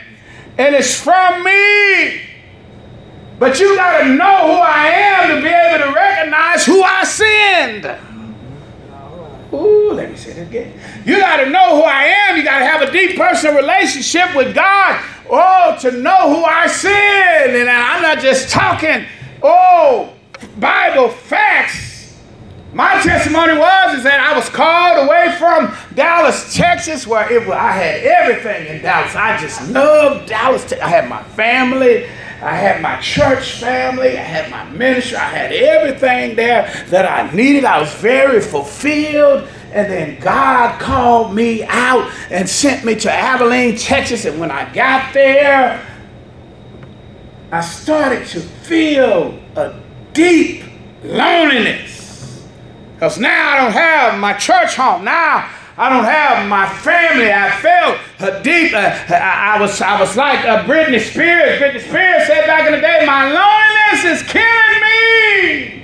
And it's from me. But you got to know who I am to be able to recognize who I send. Ooh, let me say that again. You got to know who I am. You got to have a deep personal relationship with God. Oh, to know who I send. And I'm not just talking, oh, Bible facts. My testimony was is that I was called away from Dallas, Texas, where it, I had everything in Dallas. I just loved Dallas. I had my family. I had my church family. I had my ministry. I had everything there that I needed. I was very fulfilled. And then God called me out and sent me to Abilene, Texas. And when I got there, I started to feel a deep loneliness, because now I don't have my church home. Now I don't have my family. I felt a deep. Uh, I, I was. I was like uh, Britney Spears. Britney Spears said back in the day, "My loneliness is killing me."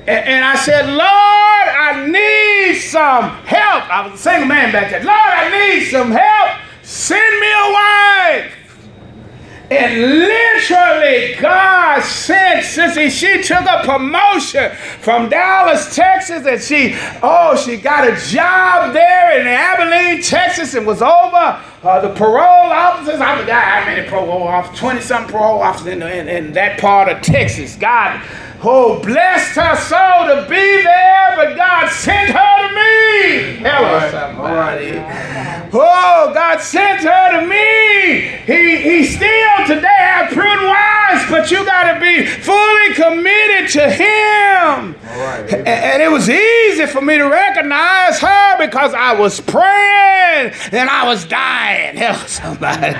And, and I said, "Lord, I need some help." I was a single man back then. "Lord, I need some help. Send me a wife." And literally, God sent Sissy. She took a promotion from Dallas, Texas, and she, oh, she got a job there in Abilene, Texas, and was over uh, the parole officers. I forgot how many parole officers, twenty-something parole officers in, in, in that part of Texas. God, oh, blessed her soul to be there, but God sent her to me. Hello, somebody. Oh, God sent her to me. He, he still today has prudent wives, but you got to be fully committed to Him. Right, and, and it was easy for me to recognize her because I was praying and I was dying. Hello, somebody.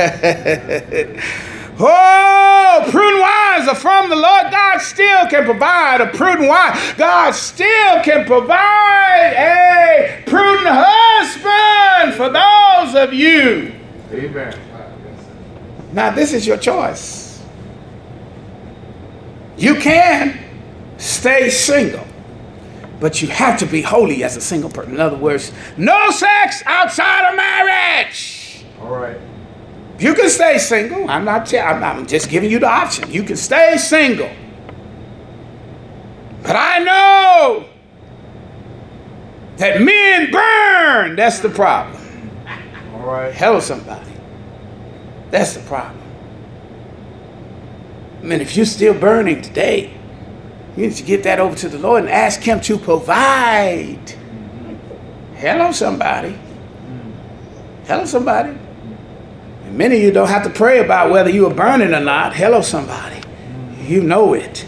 Mm. Oh, prudent wives are from the Lord. God still can provide a prudent wife. God still can provide a prudent husband for those of you. Amen. Now, this is your choice. You can stay single, but you have to be holy as a single person. In other words, no sex outside of marriage. All right. You can stay single. I'm not. T- I'm, I'm just giving you the option. You can stay single. But I know that men burn. That's the problem. All right. Hello, somebody. That's the problem. I mean, if you're still burning today, you need to give that over to the Lord and ask Him to provide. Hello, somebody. Hello, somebody. Many of you don't have to pray about whether you are burning or not. Hello, somebody. You know it.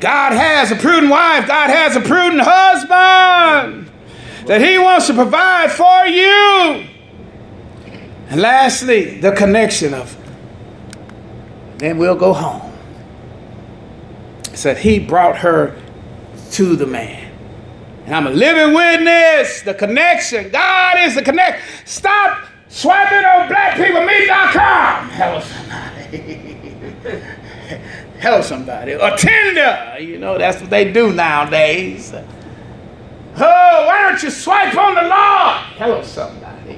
God has a prudent wife. God has a prudent husband that He wants to provide for you. And lastly, the connection of, then we'll go home. It said he brought her to the man. And I'm a living witness. The connection. God is the connect. Stop swiping on black people meet dot com. Hello, somebody. Hello, somebody. Or Tinder. You know, that's what they do nowadays. Oh, why don't you swipe on the Lord? Hello, somebody.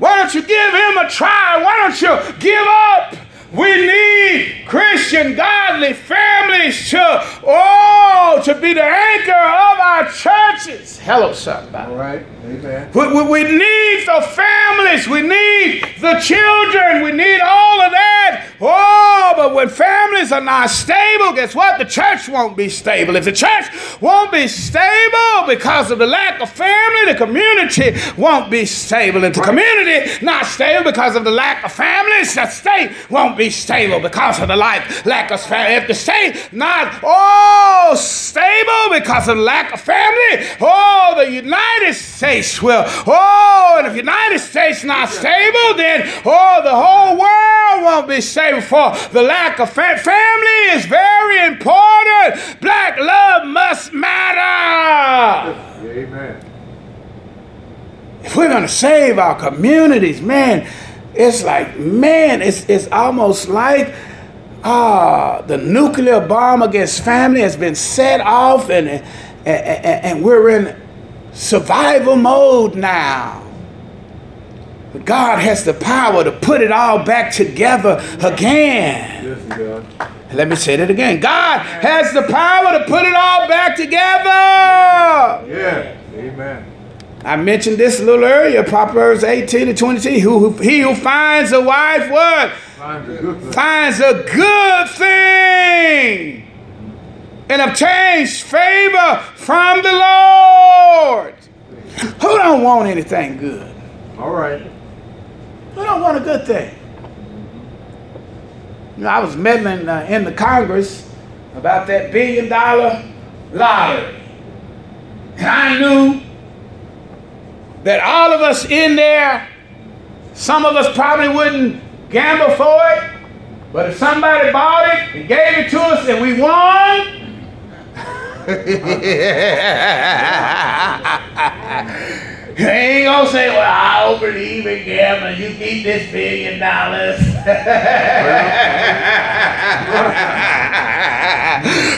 Why don't you give him a try? Why don't you give up? We need Christian, godly families to, oh, to be the anchor of our churches. Hello, somebody. All right. Amen. We, we, we need the families. We need the children. We need all of that. Oh, but when families are not stable, guess what? The church won't be stable. If the church won't be stable because of the lack of family, the community won't be stable. If the community not stable because of the lack of families, the state won't be stable because of the lack, lack of family. If the state not all oh, stable because of the lack of family, oh, the United States will. Oh, and if the United States not stable, then oh, the whole world won't be stable for the lack of family. Family is very important. Black love must matter. Amen. If we're going to save our communities, man, it's like, man, it's, it's almost like uh, the nuclear bomb against family has been set off, and, and, and, and we're in survival mode now. But God has the power to put it all back together again. Yes, God. Let me say that again. God has the power to put it all back together. Yeah. Amen. I mentioned this a little earlier, Proverbs eighteen and twenty-two. Who, who, he who finds a wife, what? Finds a good thing. Finds a good thing and obtains favor from the Lord. Who don't want anything good? All right. Who don't want a good thing? You know, I was meddling uh, in the Congress about that billion dollar lottery. And I knew that all of us in there, some of us probably wouldn't gamble for it, but if somebody bought it and gave it to us and we won, you ain't going to say, well, I don't believe in gambling, you keep this billion dollars.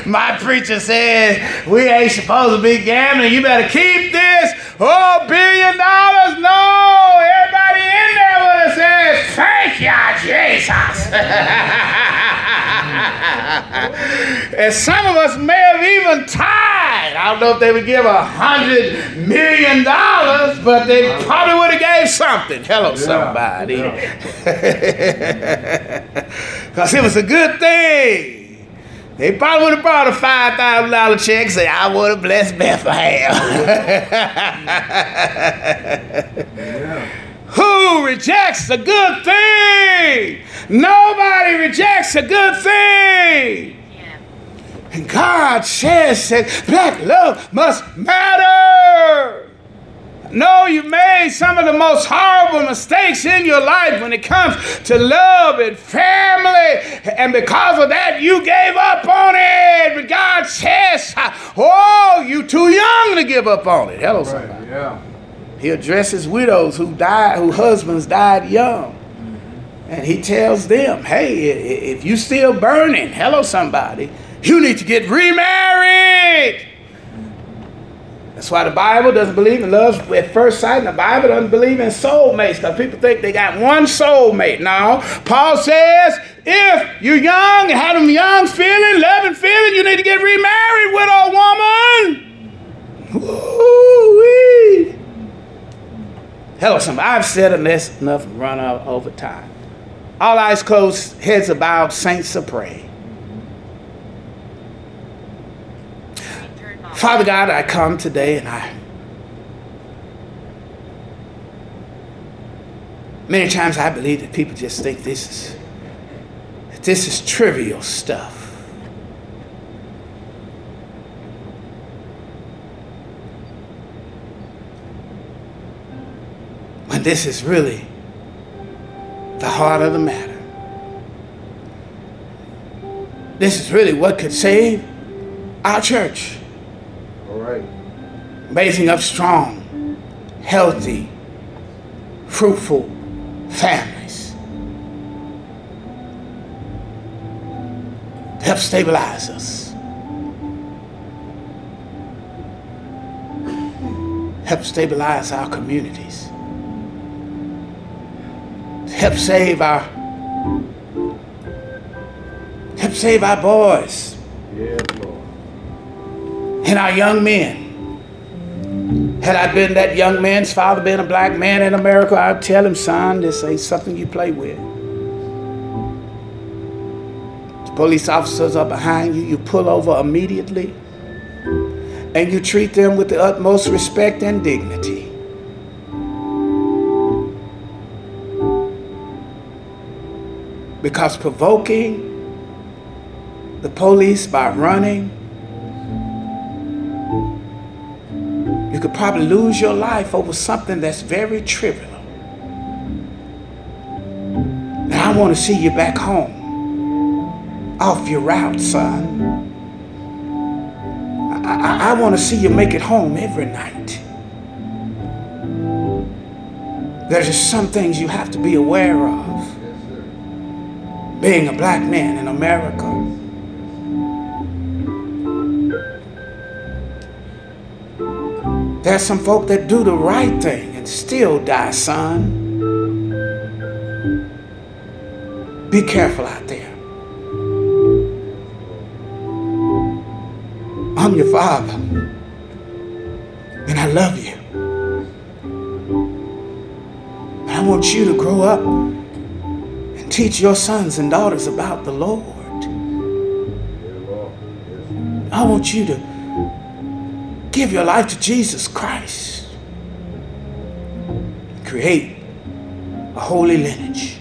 My preacher said, we ain't supposed to be gambling, you better keep this. Oh, billion dollars? No! Everybody in there would have said, thank you, Jesus! And some of us may have even tied. I don't know if they would give a hundred million dollars, but they probably would have gave something. Hello, yeah, somebody. Because yeah. It was a good thing. They probably would have brought a five thousand dollars check and said, I would have blessed Bethlehem. Yeah. Who rejects a good thing? Nobody rejects a good thing. Yeah. And God says that black love must matter. No, you made some of the most horrible mistakes in your life when it comes to love and family, and because of that, you gave up on it. But God says, oh, you too young to give up on it. Hello, somebody. Right, yeah. He addresses widows who died, who husbands died young. Mm-hmm. And he tells them, hey, if you're still burning, hello, somebody, you need to get remarried. That's why the Bible doesn't believe in love at first sight, and the Bible doesn't believe in soulmates, because people think they got one soulmate. No, Paul says, if you're young and have them young feeling, loving feeling, you need to get remarried, widow woman. Woo-wee. Hello, somebody. I've said enough, enough run out over time. All eyes closed, heads bowed, saints are praying. Father God, I come today and I, many times I believe that people just think this is, that this is trivial stuff. When this is really the heart of the matter. This is really what could save our church. All right. Raising up strong, healthy, fruitful families. Help stabilize us. Help stabilize our communities. Help save our help save our boys. Yeah, Lord. And our young men. Had I been that young man's father, been a black man in America, I'd tell him, son, this ain't something you play with. The police officers are behind you. You pull over immediately. And you treat them with the utmost respect and dignity. Because provoking the police by running, you could probably lose your life over something that's very trivial. Now I want to see you back home, off your route, son. I, I, I want to see you make it home every night. There's just some things you have to be aware of. Being a black man in America. There's some folk that do the right thing and still die, son. Be careful out there. I'm your father, and I love you. But I want you to grow up. Teach your sons and daughters about the Lord. I want you to give your life to Jesus Christ. Create a holy lineage.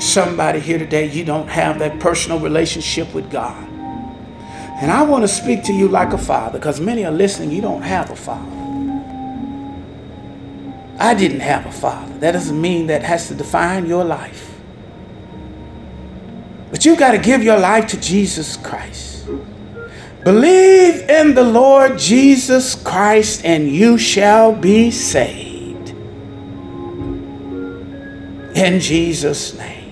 Somebody here today, you don't have that personal relationship with God. And I want to speak to you like a father, because many are listening, you don't have a father. I didn't have a father. That doesn't mean that has to define your life. But you got to give your life to Jesus Christ. Believe in the Lord Jesus Christ and you shall be saved. In Jesus' name.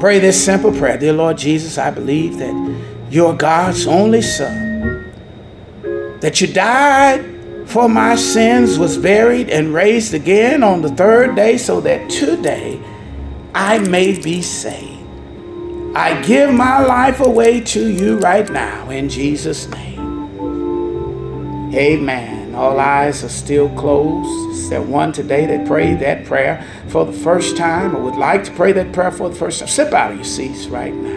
Pray this simple prayer. Dear Lord Jesus, I believe that you're God's only son. That you died for my sins, was buried and raised again on the third day, so that today I may be saved. I give my life away to you right now in Jesus' name. Amen. All eyes are still closed. It's that one today that prayed that prayer for the first time or would like to pray that prayer for the first time. Slip out of your seats right now.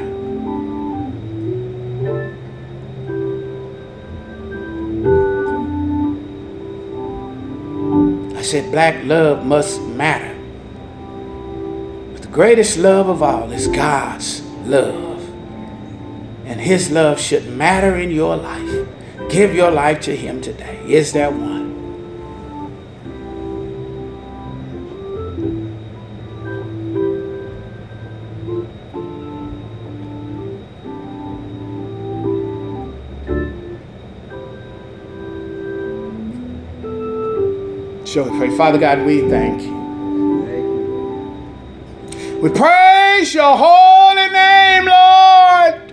Said black love must matter. But the greatest love of all is God's love. And his love should matter in your life. Give your life to him today. Is there one. Shall we pray? Father God, we thank you. Thank you. We praise your holy name, Lord.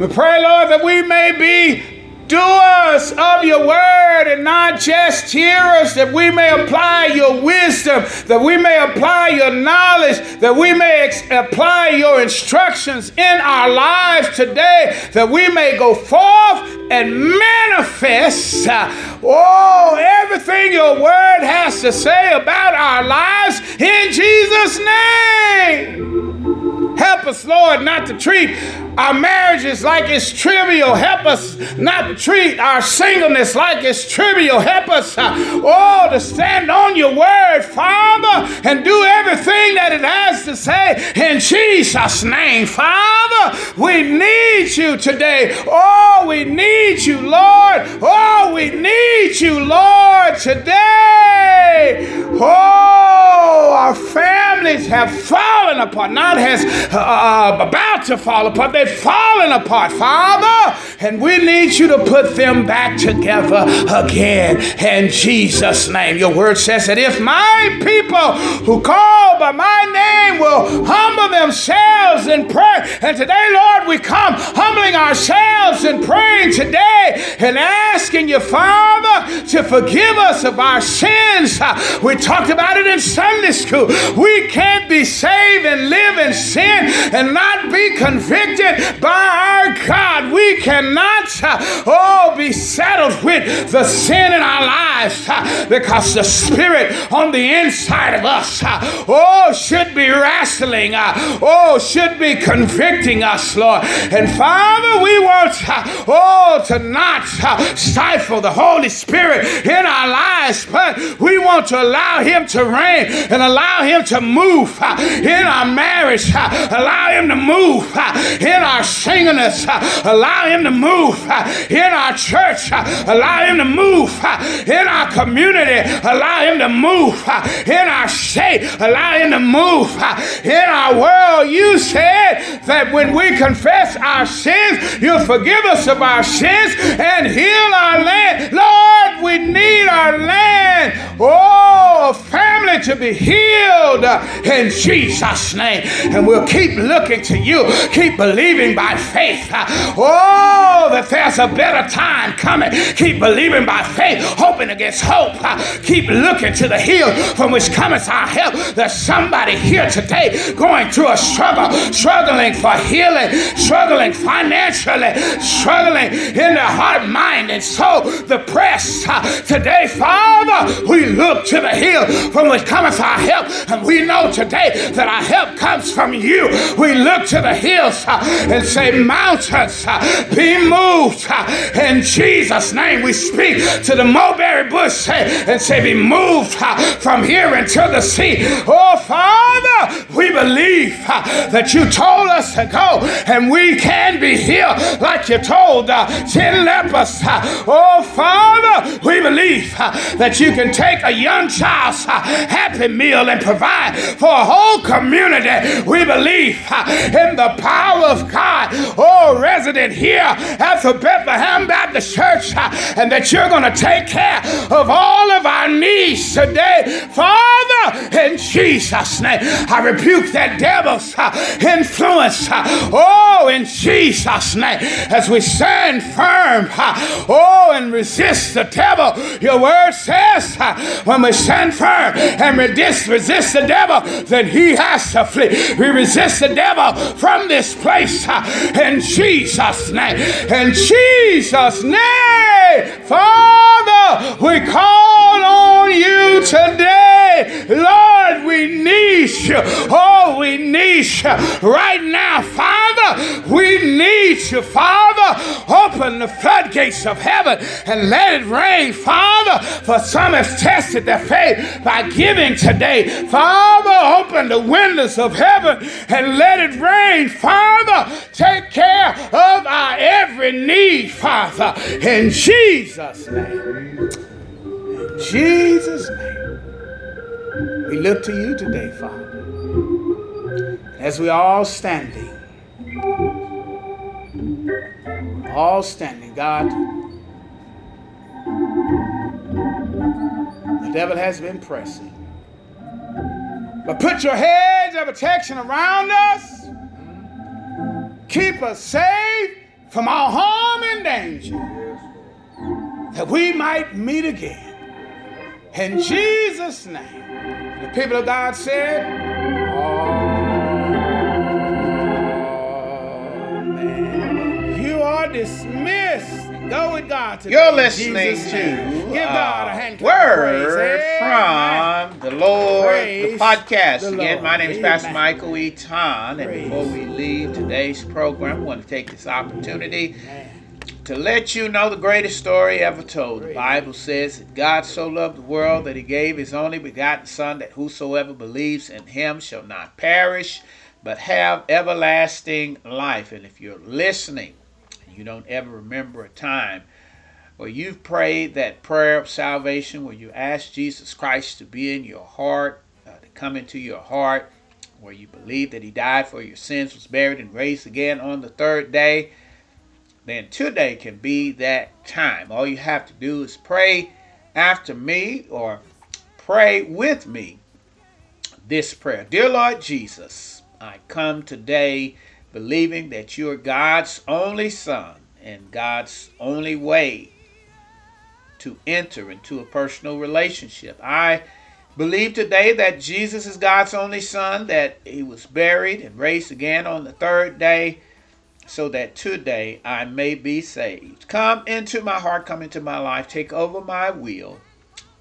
We pray, Lord, that we may be doers of your word and not just hearers, that we may apply your wisdom, that we may apply your knowledge, that we may ex- apply your instructions in our lives today, that we may go forth and manifest, uh, oh, everything your word has to say about our lives in Jesus' name. Help us, Lord, not to treat our marriages like it's trivial. Help us not to treat our singleness like it's trivial. Help us, uh, oh, to stand on your word, Father, and do everything that it has to say in Jesus' name. Father, we need you today. Oh, we need you, Lord. Oh, we need you, Lord, today. Oh, our family. cities have fallen apart, not has uh, about to fall apart, they've fallen apart, Father, and we need you to put them back together again in Jesus' name. Your word says that if my people who call by my name will humble themselves in prayer, and today, Lord, we come humbling ourselves and praying today and asking you, Father, to forgive us of our sins. We talked about it in Sunday school. We can't be saved and live in sin and not be convicted by our God. We cannot, oh, be settled with the sin in our lives, because the Spirit on the inside of us, oh, should be wrestling, oh, should be convicting us, Lord. And Father, we want, oh, to not stifle the Holy Spirit in our lives, but we want to allow him to reign and allow him to move in our marriage, allow him to move in our singleness, allow him to move in our church, allow him to move in our community, allow him to move in our state, allow him to move in our world. You said that when we confess our sins, you'll forgive us of our sins and heal our land. Lord, we need our land, oh, family, to be healed in Jesus' name. And we'll keep looking to you, keep believing by faith, oh, that there's a better time coming. Keep believing by faith, hoping against hope. Keep looking to the hill from which cometh our help. There's somebody here today going through a struggle, struggling for healing, struggling financially, struggling in their heart, mind, and soul. The press today, Father, we look to the hill from which cometh our help, and we know today that our help comes from you. We look to the hills and say, mountains, be moved in Jesus' name. We speak to the mulberry bush and say, be moved from here until the sea. Oh, Father, we believe that you told us to go, and we can be healed like you told the ten lepers. Oh, Father, we believe that you can take a young child's happy meal and provide for a whole community. We believe in the power of God, oh, resident here at the Bethlehem Baptist Church, and that you're going to take care of all of our needs today, Father, in Jesus' name. I rebuke that devil's influence, oh, in Jesus' name, as we stand firm, oh, and resist the devil. Your word says when we stand firm and resist, resist the devil, then he has to flee. We resist the devil from this place in Jesus' name. In Jesus' name, Father, we call on you today. Lord, we need you. Oh, we need you right now, Father. We need you, Father. Open the floodgates of heaven and let it rain, Father, for some have tested their faith by giving today. Father, open the windows of heaven and let it rain, Father. Take care of our every need, Father, in Jesus' name. In Jesus' name, we look to you today, Father. As we all standing, all standing, God, the devil has been pressing. But put your hedge of protection around us. Keep us safe from all harm and danger, that we might meet again. In Jesus' name, the people of God said, amen. You are dismissed. Go with God today. You're listening to Give God a hand Word from the Lord, the podcast. Again, my name is Pastor Michael Eaton, and before we leave today's program, I want to take this opportunity to let you know the greatest story ever told. The Bible says that God so loved the world that he gave his only begotten Son, that whosoever believes in him shall not perish, but have everlasting life. And if you're listening, you don't ever remember a time where you've prayed that prayer of salvation, where you asked Jesus Christ to be in your heart, uh, to come into your heart, where you believe that he died for your sins, was buried, and raised again on the third day, then today can be that time. All you have to do is pray after me, or pray with me this prayer. Dear Lord Jesus, I come today believing that you are God's only Son and God's only way to enter into a personal relationship. I believe today that Jesus is God's only Son, that he was buried and raised again on the third day, so that today I may be saved. Come into my heart, come into my life, take over my will.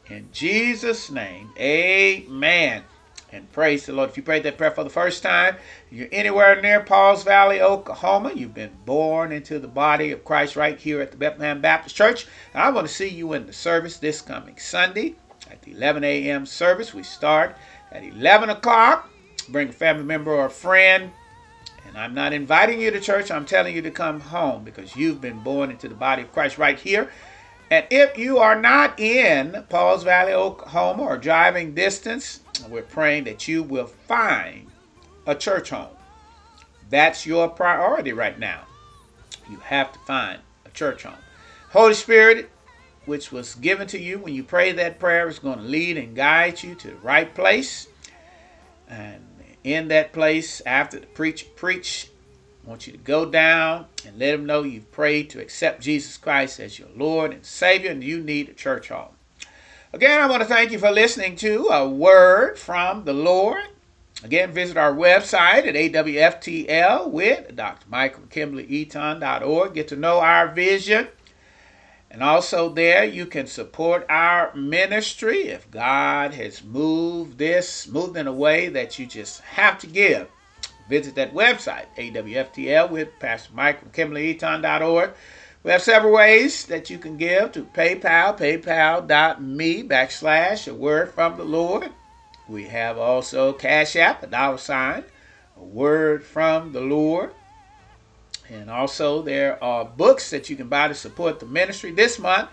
In Jesus' name, amen. And praise the Lord. If you prayed that prayer for the first time, you're anywhere near Pauls Valley, Oklahoma, you've been born into the body of Christ right here at the Bethlehem Baptist Church. And I want to see you in the service this coming Sunday at the eleven a.m. service. We start at eleven o'clock. Bring a family member or a friend. And I'm not inviting you to church. I'm telling you to come home, because you've been born into the body of Christ right here. And if you are not in Pauls Valley, Oklahoma, or driving distance, we're praying that you will find a church home. That's your priority right now. You have to find a church home. Holy Spirit, which was given to you when you pray that prayer, is going to lead and guide you to the right place. And in that place, after the preacher preach, I want you to go down and let him know you've prayed to accept Jesus Christ as your Lord and Savior, and you need a church home. Again, I want to thank you for listening to A Word from the Lord. Again, visit our website at A W F T L with Doctor Michael Kimberly Eaton dot org. Get to know our vision. And also there, you can support our ministry. If God has moved this, moved in a way that you just have to give, visit that website, A W F T L with Pastor Michael Kimberly Eaton dot org. We have several ways that you can give to PayPal, paypal.me backslash a word from the Lord. We have also Cash App, a dollar sign, a word from the Lord. And also there are books that you can buy to support the ministry. This month,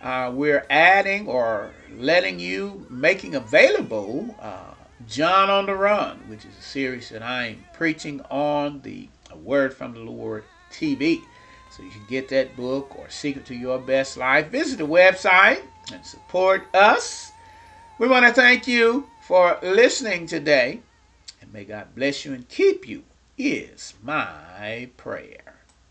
uh, we're adding or letting you, making available uh, John on the Run, which is a series that I'm preaching on the A Word from the Lord T V. So you can get that book or Secret to Your Best Life. Visit the website and support us. We want to thank you for listening today, and may God bless you and keep you, is my prayer.